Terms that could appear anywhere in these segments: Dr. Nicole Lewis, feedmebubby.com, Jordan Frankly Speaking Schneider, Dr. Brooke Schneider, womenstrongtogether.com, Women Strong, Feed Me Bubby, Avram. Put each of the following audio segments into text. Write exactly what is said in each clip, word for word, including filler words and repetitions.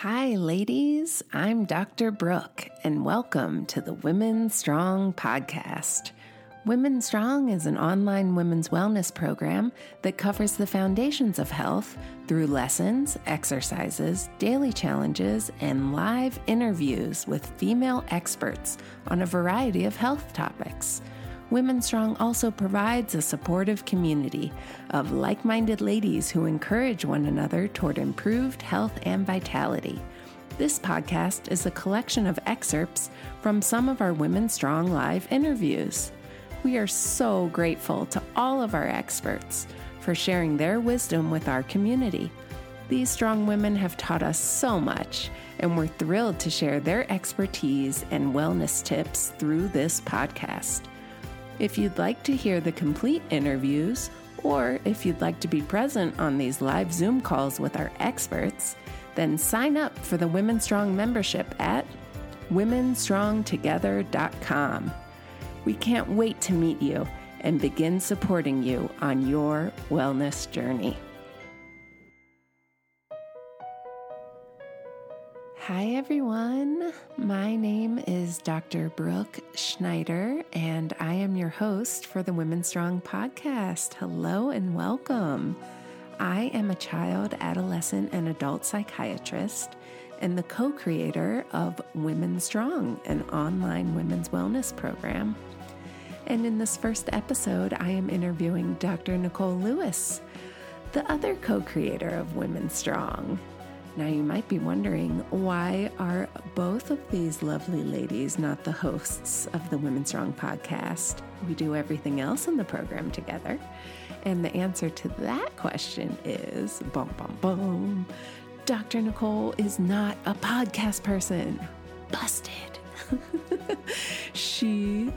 Hi, ladies. I'm Doctor Brooke, and welcome to the Women Strong podcast. Women Strong is an online women's wellness program that covers the foundations of health through lessons, exercises, daily challenges, and live interviews with female experts on a variety of health topics. Women Strong also provides a supportive community of like-minded ladies who encourage one another toward improved health and vitality. This podcast is a collection of excerpts from some of our Women Strong live interviews. We are so grateful to all of our experts for sharing their wisdom with our community. These strong women have taught us so much, and we're thrilled to share their expertise and wellness tips through this podcast. If you'd like to hear the complete interviews, or if you'd like to be present on these live Zoom calls with our experts, then sign up for the Women Strong membership at women strong together dot com. We can't wait to meet you and begin supporting you on your wellness journey. Hi everyone, my name is Doctor Brooke Schneider, and I am your host for the Women Strong podcast. Hello and welcome. I am a child, adolescent, and adult psychiatrist and the co-creator of Women Strong, an online women's wellness program. And in this first episode, I am interviewing Doctor Nicole Lewis, the other co-creator of Women Strong. Now, you might be wondering, why are both of these lovely ladies not the hosts of the Women Strong podcast? We do everything else in the program together. And the answer to that question is, boom, boom, boom, Doctor Nicole is not a podcast person. Busted. She,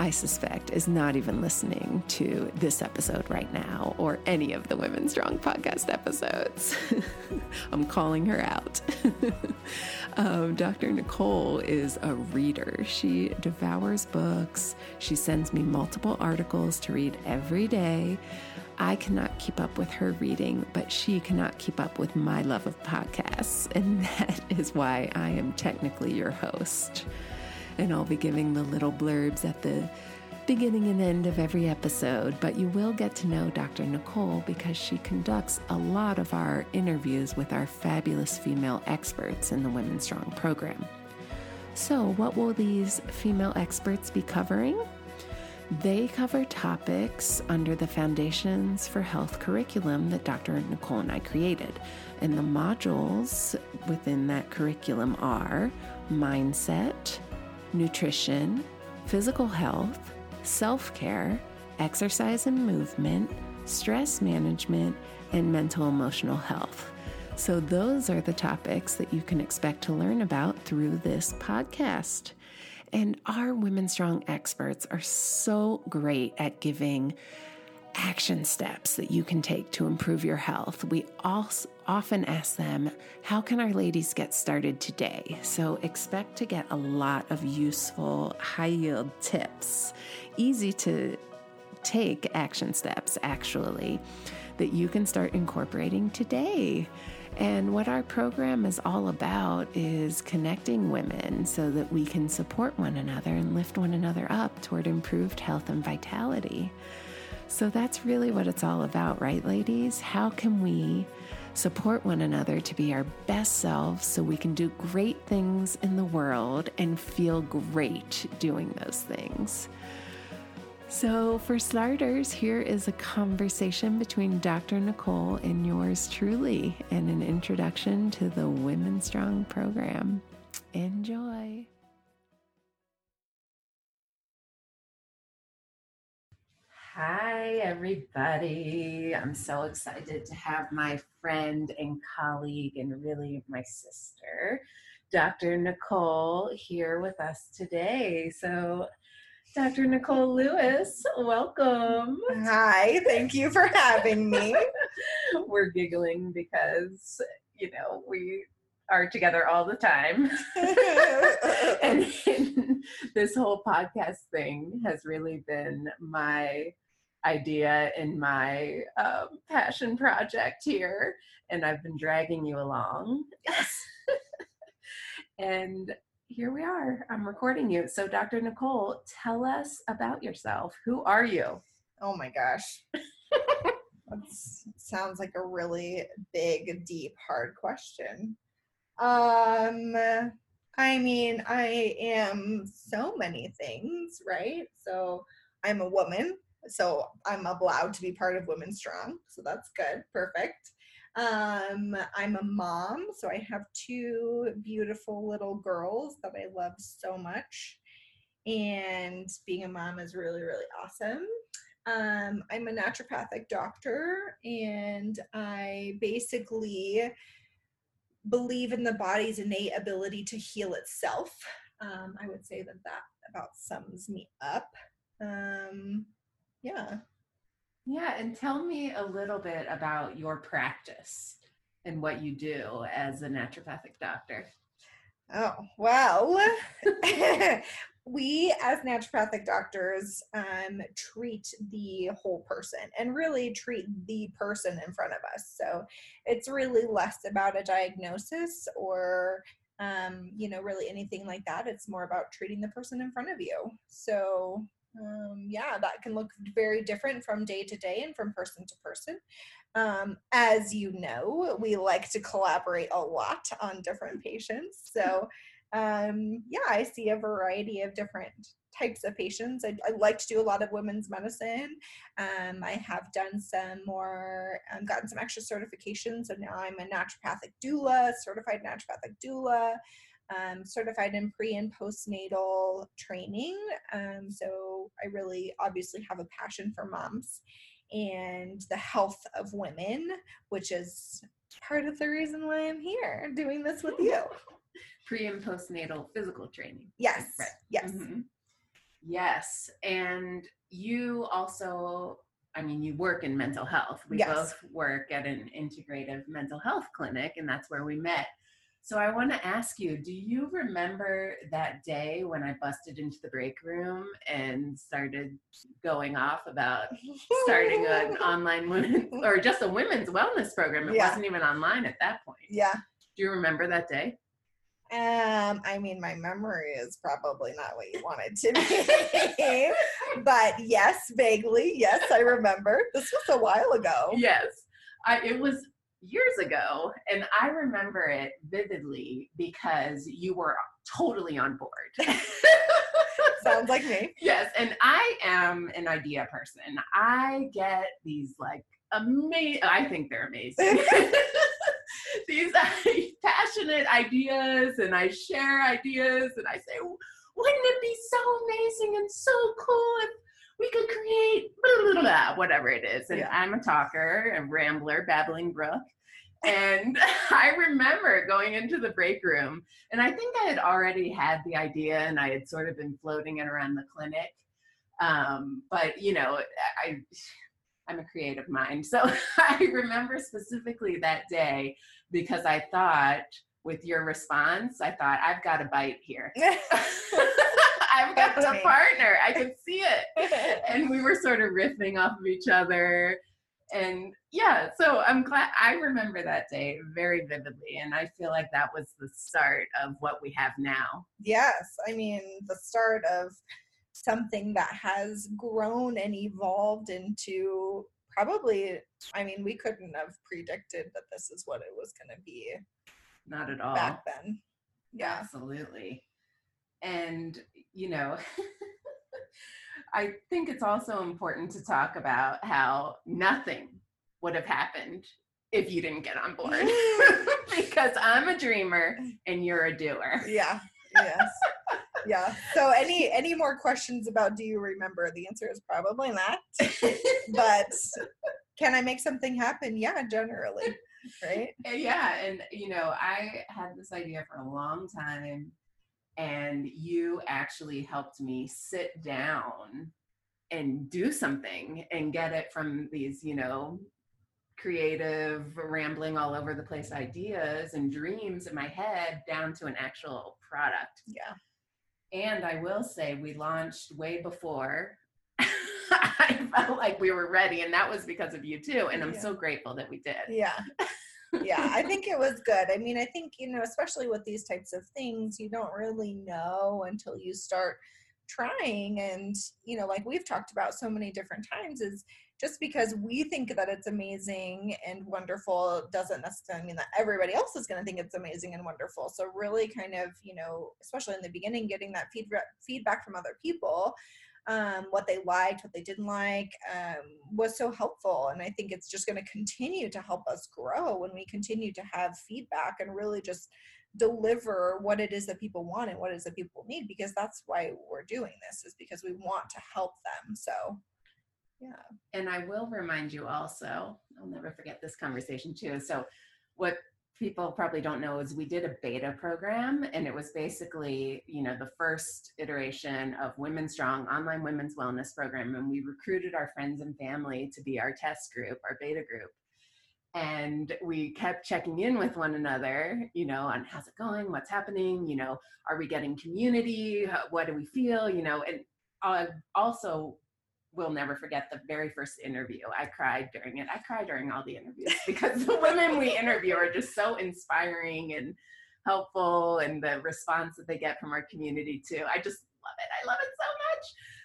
I suspect, is not even listening to this episode right now or any of the Women Strong podcast episodes. I'm calling her out. um, Doctor Nicole is a reader. She devours books. She sends me multiple articles to read every day. I cannot keep up with her reading, but she cannot keep up with my love of podcasts. And that is why I am technically your host. And I'll be giving the little blurbs at the beginning and end of every episode. But you will get to know Doctor Nicole because she conducts a lot of our interviews with our fabulous female experts in the Women Strong program. So what will these female experts be covering? They cover topics under the Foundations for Health curriculum that Doctor Nicole and I created. And the modules within that curriculum are mindset, nutrition, physical health, self-care, exercise and movement, stress management, and mental emotional health. So those are the topics that you can expect to learn about through this podcast. And our Women Strong experts are so great at giving action steps that you can take to improve your health. We also often ask them, how can our ladies get started today? So expect to get a lot of useful, high-yield tips, easy to take action steps, actually, that you can start incorporating today. And what our program is all about is connecting women so that we can support one another and lift one another up toward improved health and vitality. So that's really what it's all about, right, ladies? How can we support one another to be our best selves so we can do great things in the world and feel great doing those things? So for starters, here is a conversation between Doctor Nicole and yours truly, and an introduction to the Women Strong program. Enjoy. Hi, everybody. I'm so excited to have my friend and colleague and really my sister, Doctor Nicole, here with us today. So Doctor Nicole Lewis, welcome. Hi, thank you for having me. We're giggling because, you know, we are together all the time. and, and this whole podcast thing has really been my idea and my um, passion project here, and I've been dragging you along. Yes. And here we are. I'm recording you. So Doctor Nicole, tell us about yourself. Who are you? Oh my gosh. That sounds like a really big, deep, hard question. Um, I mean, I am so many things, right? So I'm a woman, so I'm allowed to be part of Women Strong. So that's good. Perfect. Um, I'm a mom, so I have two beautiful little girls that I love so much. And being a mom is really, really awesome. Um, I'm a naturopathic doctor, and I basically believe in the body's innate ability to heal itself. Um, I would say that that about sums me up. Um, yeah. Yeah. And tell me a little bit about your practice and what you do as a naturopathic doctor. Oh, well, we as naturopathic doctors um, treat the whole person and really treat the person in front of us. So it's really less about a diagnosis or, um, you know, really anything like that. It's more about treating the person in front of you. So um, yeah, that can look very different from day to day and from person to person. Um, as you know, we like to collaborate a lot on different patients. So um yeah I see a variety of different types of patients. I, I like to do a lot of women's medicine. um I have done some more I've gotten some extra certifications, so now I'm a naturopathic doula, certified naturopathic doula, um certified in pre and postnatal training. Um so I really obviously have a passion for moms and the health of women, which is part of the reason why I'm here doing this with you. Pre and postnatal physical training. Yes. Right. Yes. Mm-hmm. Yes. And you also, I mean, you work in mental health. We yes. both work at an integrative mental health clinic, and that's where we met. So I want to ask you, do you remember that day when I busted into the break room and started going off about starting an online women or just a women's wellness program? It yeah. wasn't even online at that point. Yeah. Do you remember that day? Um, I mean, my memory is probably not what you want it to be, but yes, vaguely. Yes, I remember. This was a while ago. Yes, I, it was years ago. And I remember it vividly because you were totally on board. Sounds like me. Yes. And I am an idea person. I get these like amazing, I think they're amazing. These passionate ideas, and I share ideas, and I say, wouldn't it be so amazing and so cool if we could create blah, blah, blah, whatever it is. And yeah. I'm a talker, a rambler, babbling brook. And I remember going into the break room, and I think I had already had the idea, and I had sort of been floating it around the clinic. Um, but, you know, I... I'm a creative mind. So I remember specifically that day because I thought with your response, I thought I've got a bite here. I've got the partner. I could see it. And we were sort of riffing off of each other. And yeah, so I'm glad I remember that day very vividly. And I feel like that was the start of what we have now. Yes. I mean, the start of something that has grown and evolved into probably, I mean, we couldn't have predicted that this is what it was going to be. Not at all. Back then. Yeah. Absolutely. And, you know, I think it's also important to talk about how nothing would have happened if you didn't get on board. Because I'm a dreamer and you're a doer. Yeah. Yes. Yeah. So any any more questions about do you remember? The answer is probably not. But can I make something happen? Yeah, generally. Right? Yeah. And, you know, I had this idea for a long time, and you actually helped me sit down and do something and get it from these, you know, creative, rambling all over the place ideas and dreams in my head down to an actual product. Yeah. And I will say we launched way before I felt like we were ready, and that was because of you too. And I'm yeah. so grateful that we did. Yeah. Yeah, I think it was good. I mean, I think, you know, especially with these types of things, you don't really know until you start trying. And, you know, like we've talked about so many different times, is just because we think that it's amazing and wonderful doesn't necessarily mean that everybody else is going to think it's amazing and wonderful. So really kind of, you know, especially in the beginning, getting that feedback feedback from other people, um, what they liked, what they didn't like, um, was so helpful. And I think it's just going to continue to help us grow when we continue to have feedback and really just deliver what it is that people want and what it is that people need, because that's why we're doing this, is because we want to help them. So yeah. And I will remind you also, I'll never forget this conversation too. So what people probably don't know is we did a beta program, and it was basically, you know, the first iteration of Women Strong, online women's wellness program. And we recruited our friends and family to be our test group, our beta group. And we kept checking in with one another, you know, on how's it going? What's happening? You know, are we getting community? What do we feel? You know, and uh, also, we'll never forget the very first interview. I cried during it. I cry during all the interviews because the women we interview are just so inspiring and helpful, and the response that they get from our community too. I just love it. I love it so much.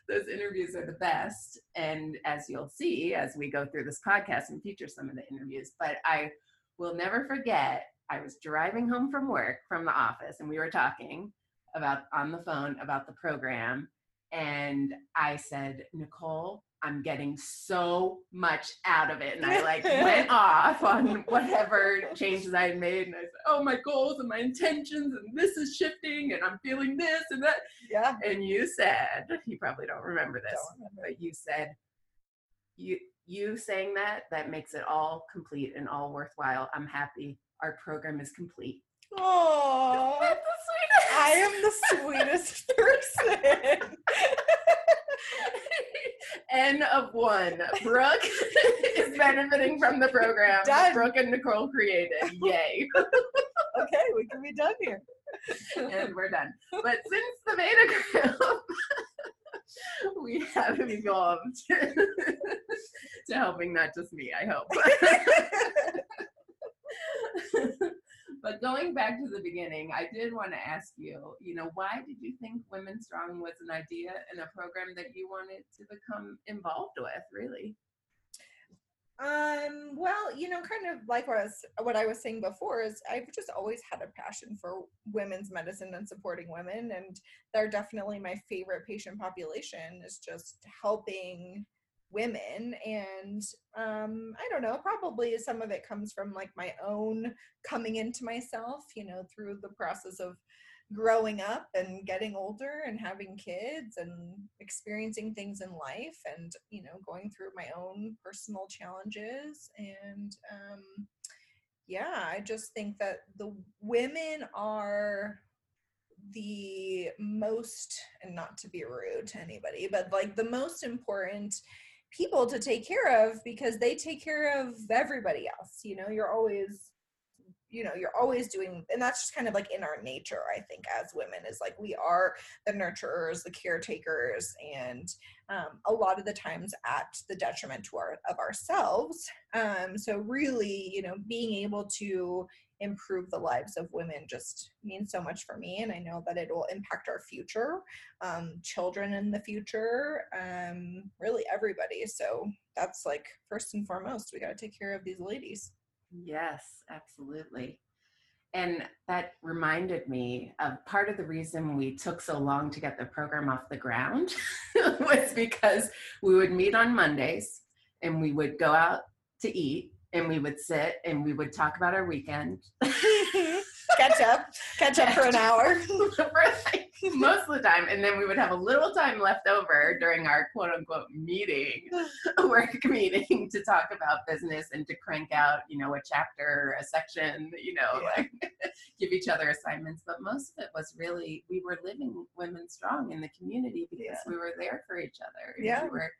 Those interviews are the best. And as you'll see, as we go through this podcast and feature some of the interviews, but I will never forget, I was driving home from work from the office, and we were talking about on the phone about the program. And I said, Nicole, I'm getting so much out of it. And I like went off on whatever changes I had made. And I said, oh, my goals and my intentions, and this is shifting, and I'm feeling this and that. Yeah. And you said, you probably don't remember this, don't remember. But you said, you, you saying that, that makes it all complete and all worthwhile. I'm happy. Our program is complete. Oh, that's the sweetest. I am the sweetest person. N of one. Brooke is benefiting from the program that Brooke and Nicole created. Yay. Okay, we can be done here. And we're done. But since the beta group, we have evolved to helping not just me, I hope. But going back to the beginning, I did want to ask you, you know, why did you think Women Strong was an idea and a program that you wanted to become involved with, really? Um, well, you know, kind of like what I was, what I was saying before, is I've just always had a passion for women's medicine and supporting women. And they're definitely my favorite patient population, is just helping women. And um, I don't know, probably some of it comes from like my own coming into myself, you know, through the process of growing up and getting older and having kids and experiencing things in life and, you know, going through my own personal challenges. And um, yeah, I just think that the women are the most, and not to be rude to anybody, but like the most important people to take care of, because they take care of everybody else. You know, you're always, you know, you're always doing, and that's just kind of like in our nature, I think, as women, is like we are the nurturers, the caretakers, and um, a lot of the times at the detriment to our, of ourselves. Um, so really, you know, being able to improve the lives of women just means so much for me. And I know that it will impact our future, um, children in the future, um, really everybody. So that's like first and foremost, we got to take care of these ladies. Yes, absolutely. And that reminded me of part of the reason we took so long to get the program off the ground was because we would meet on Mondays and we would go out to eat and we would sit and we would talk about our weekend. catch up, catch up for an hour. Most of the time. And then we would have a little time left over during our quote unquote meeting, work meeting, to talk about business and to crank out, you know, a chapter, a section, you know, yeah. like give each other assignments. But most of it was really, we were living Women Strong in the community because yeah. we were there for each other. Yeah. We were,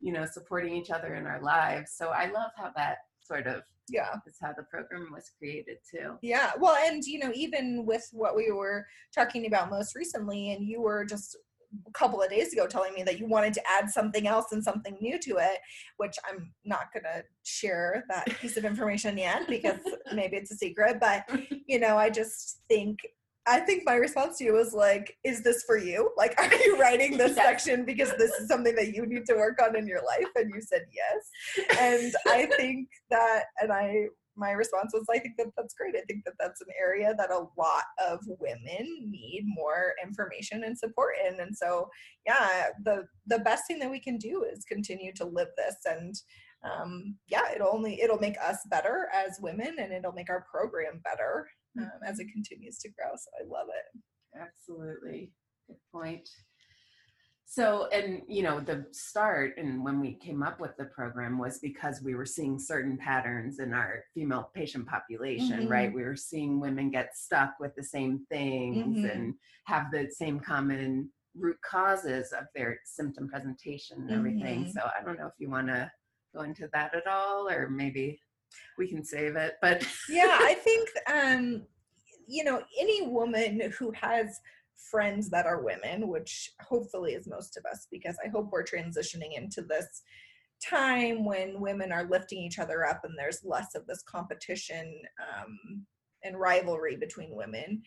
you know, supporting each other in our lives. So I love how that sort of, yeah, that's how the program was created too. Yeah. Well, and you know, even with what we were talking about most recently, and you were just a couple of days ago telling me that you wanted to add something else and something new to it, which I'm not going to share that piece of information yet because maybe it's a secret. But, you know, I just think, I think my response to you was like, is this for you? Like, are you writing this yes. section because this is something that you need to work on in your life? And you said yes. And I think that, and I, my response was, I think that that's great. I think that that's an area that a lot of women need more information and support in. And so, yeah, the, the best thing that we can do is continue to live this. And um, yeah, it'll only, it'll make us better as women, and it'll make our program better um, as it continues to grow. So I love it. Absolutely. Good point. So, and you know, the start and when we came up with the program was because we were seeing certain patterns in our female patient population, mm-hmm. right? We were seeing women get stuck with the same things mm-hmm. and have the same common root causes of their symptom presentation and mm-hmm. everything. So I don't know if you want to go into that at all, or maybe we can save it, but. Yeah, I think, um, you know, any woman who has friends that are women, which hopefully is most of us, because I hope we're transitioning into this time when women are lifting each other up and there's less of this competition um, and rivalry between women.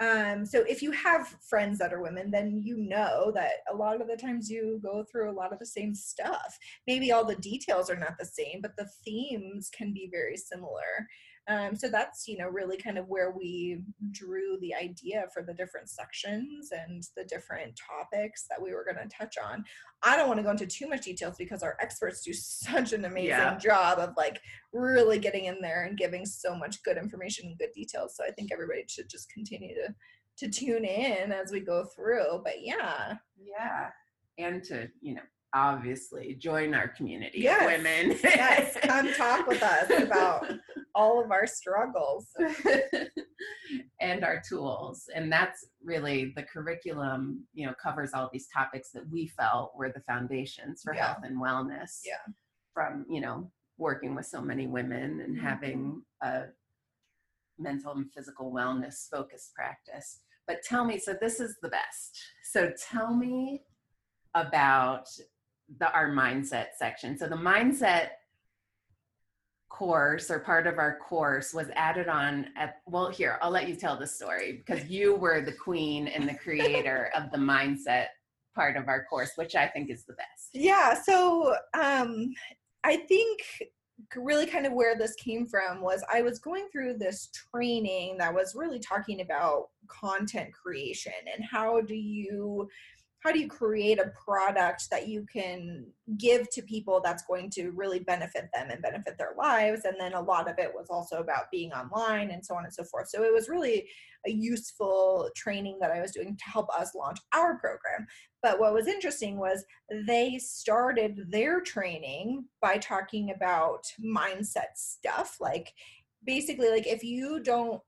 Um, so if you have friends that are women, then you know that a lot of the times you go through a lot of the same stuff. Maybe all the details are not the same, but the themes can be very similar. Um, so that's, you know, really kind of where we drew the idea for the different sections and the different topics that we were going to touch on. I don't want to go into too much details because our experts do such an amazing yeah. job of like really getting in there and giving so much good information and good details. So I think everybody should just continue to, to tune in as we go through, but yeah. Yeah. And to, you know, obviously join our community yes. of women. Yes. Come talk with us about all of our struggles and our tools. And that's really the curriculum, you know, covers all these topics that we felt were the foundations for yeah. health and wellness yeah. from, you know, working with so many women and mm-hmm. having a mental and physical wellness focused practice. But tell me, so this is the best. So tell me about the, our mindset section. So the mindset course, or part of our course, was added on at, well, here, I'll let you tell the story because you were the queen and the creator of the mindset part of our course, which I think is the best. Yeah. So, um, I think really kind of where this came from was I was going through this training that was really talking about content creation and how do you How do you create a product that you can give to people that's going to really benefit them and benefit their lives? And then a lot of it was also about being online and so on and so forth. So it was really a useful training that I was doing to help us launch our program. But what was interesting was they started their training by talking about mindset stuff. Like basically, like if you don't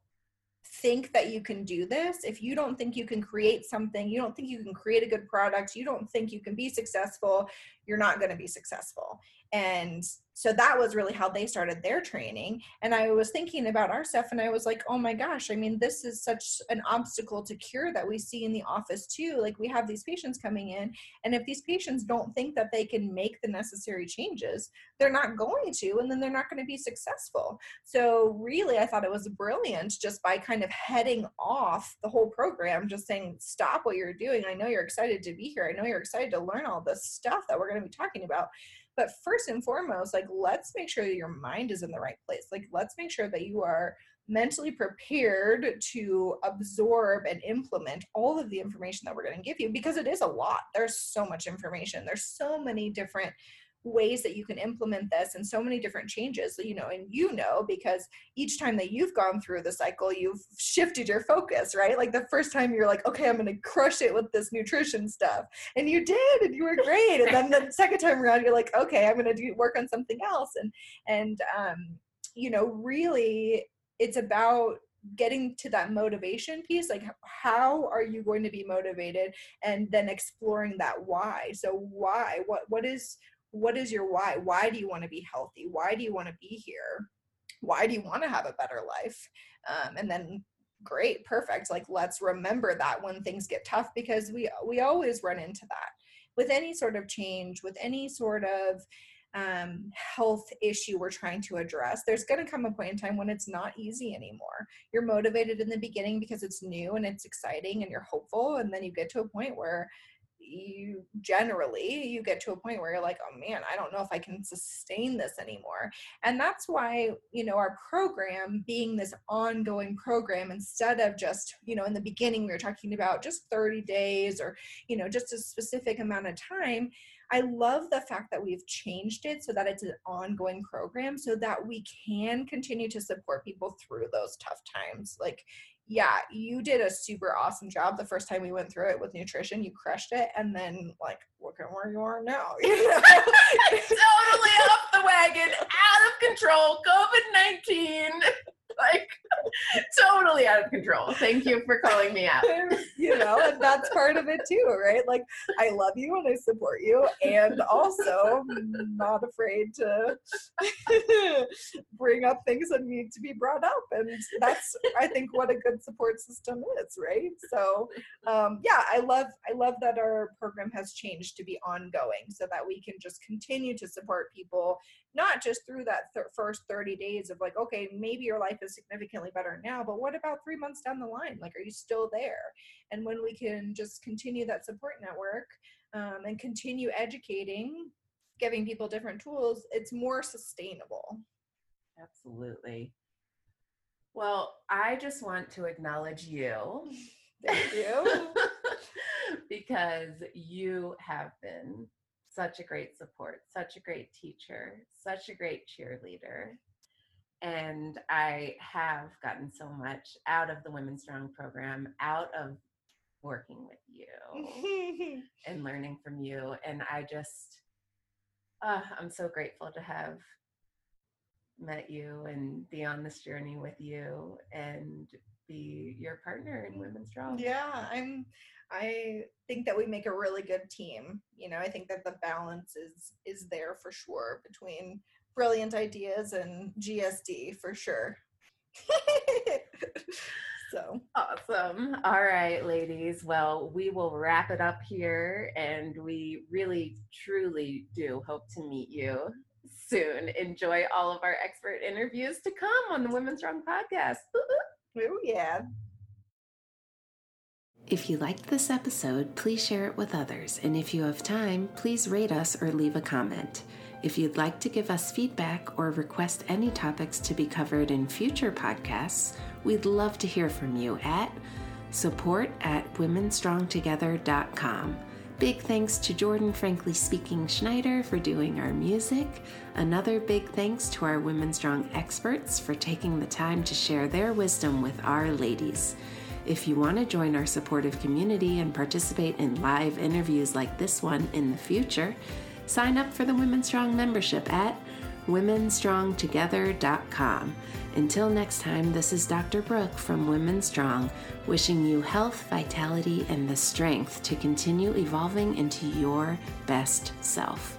think that you can do this, if you don't think you can create something, you don't think you can create a good product, you don't think you can be successful, you're not going to be successful. And so that was really how they started their training. And I was thinking about our stuff and I was like, oh my gosh, I mean, this is such an obstacle to cure that we see in the office too. Like we have these patients coming in, and if these patients don't think that they can make the necessary changes, they're not going to, and then they're not going to be successful. So really, I thought it was brilliant just by kind of heading off the whole program, just saying, stop what you're doing. I know you're excited to be here. I know you're excited to learn all this stuff that we're going to be talking about. But first and foremost, like, let's make sure that your mind is in the right place. Like, let's make sure that you are mentally prepared to absorb and implement all of the information that we're going to give you, because it is a lot. There's so much information. There's so many different ways that you can implement this and so many different changes, you know, and you know, because each time that you've gone through the cycle, you've shifted your focus, right? Like the first time you're like, okay, I'm going to crush it with this nutrition stuff. And you did, and you were great. And then the second time around, you're like, okay, I'm going to do work on something else. And, and, um, you know, really it's about getting to that motivation piece, like how are you going to be motivated? And then exploring that why. So why, what, what is, What is your why? Why do you want to be healthy? Why do you want to be here? Why do you want to have a better life? Um, and then great, perfect. Like, let's remember that when things get tough, because we, we always run into that with any sort of change, with any sort of um, health issue we're trying to address. There's going to come a point in time when it's not easy anymore. You're motivated in the beginning because it's new and it's exciting and you're hopeful. And then you get to a point where you generally, you get to a point where you're like, oh man, I don't know if I can sustain this anymore. And that's why, you know, our program being this ongoing program, instead of just, you know, in the beginning, we were talking about just thirty days or, you know, just a specific amount of time. I love the fact that we've changed it so that it's an ongoing program so that we can continue to support people through those tough times. Like, yeah, you did a super awesome job the first time we went through it with nutrition. You crushed it. And then, like, look at where you are now. You know? Totally off the wagon, out of control, COVID nineteen. Like, totally out of control. Thank you for calling me out. You know, and that's part of it too, right? Like, I love you and I support you, and also not afraid to bring up things that need to be brought up. And that's, I think, what a good support system is, right? So um, yeah, I love, I love that our program has changed to be ongoing so that we can just continue to support people, not just through that th- first thirty days of like, okay, maybe your life is significantly better now, but what about three months down the line? Like, are you still there? And when we can just continue that support network um, and continue educating, giving people different tools, it's more sustainable. Absolutely. Well, I just want to acknowledge you. Thank you. Because you have been such a great support, such a great teacher, such a great cheerleader. And I have gotten so much out of the Women Strong program, out of working with you and learning from you. And I just, uh, I'm so grateful to have met you and be on this journey with you and be your partner in Women Strong. Yeah, I'm, I think that we make a really good team. You know, I think that the balance is, is there for sure between brilliant ideas and G S D for sure. So awesome. All right, ladies. Well, we will wrap it up here, and we really, truly do hope to meet you soon. Enjoy all of our expert interviews to come on the Women Strong podcast. Oh yeah. If you liked this episode, please share it with others. And if you have time, please rate us or leave a comment. If you'd like to give us feedback or request any topics to be covered in future podcasts, we'd love to hear from you at support at women strong together dot com. Big thanks to Jordan Frankly Speaking Schneider for doing our music. Another big thanks to our Women Strong experts for taking the time to share their wisdom with our ladies. If you want to join our supportive community and participate in live interviews like this one in the future, sign up for the Women Strong membership at women strong together dot com. Until next time, this is Doctor Brooke from Women Strong, wishing you health, vitality, and the strength to continue evolving into your best self.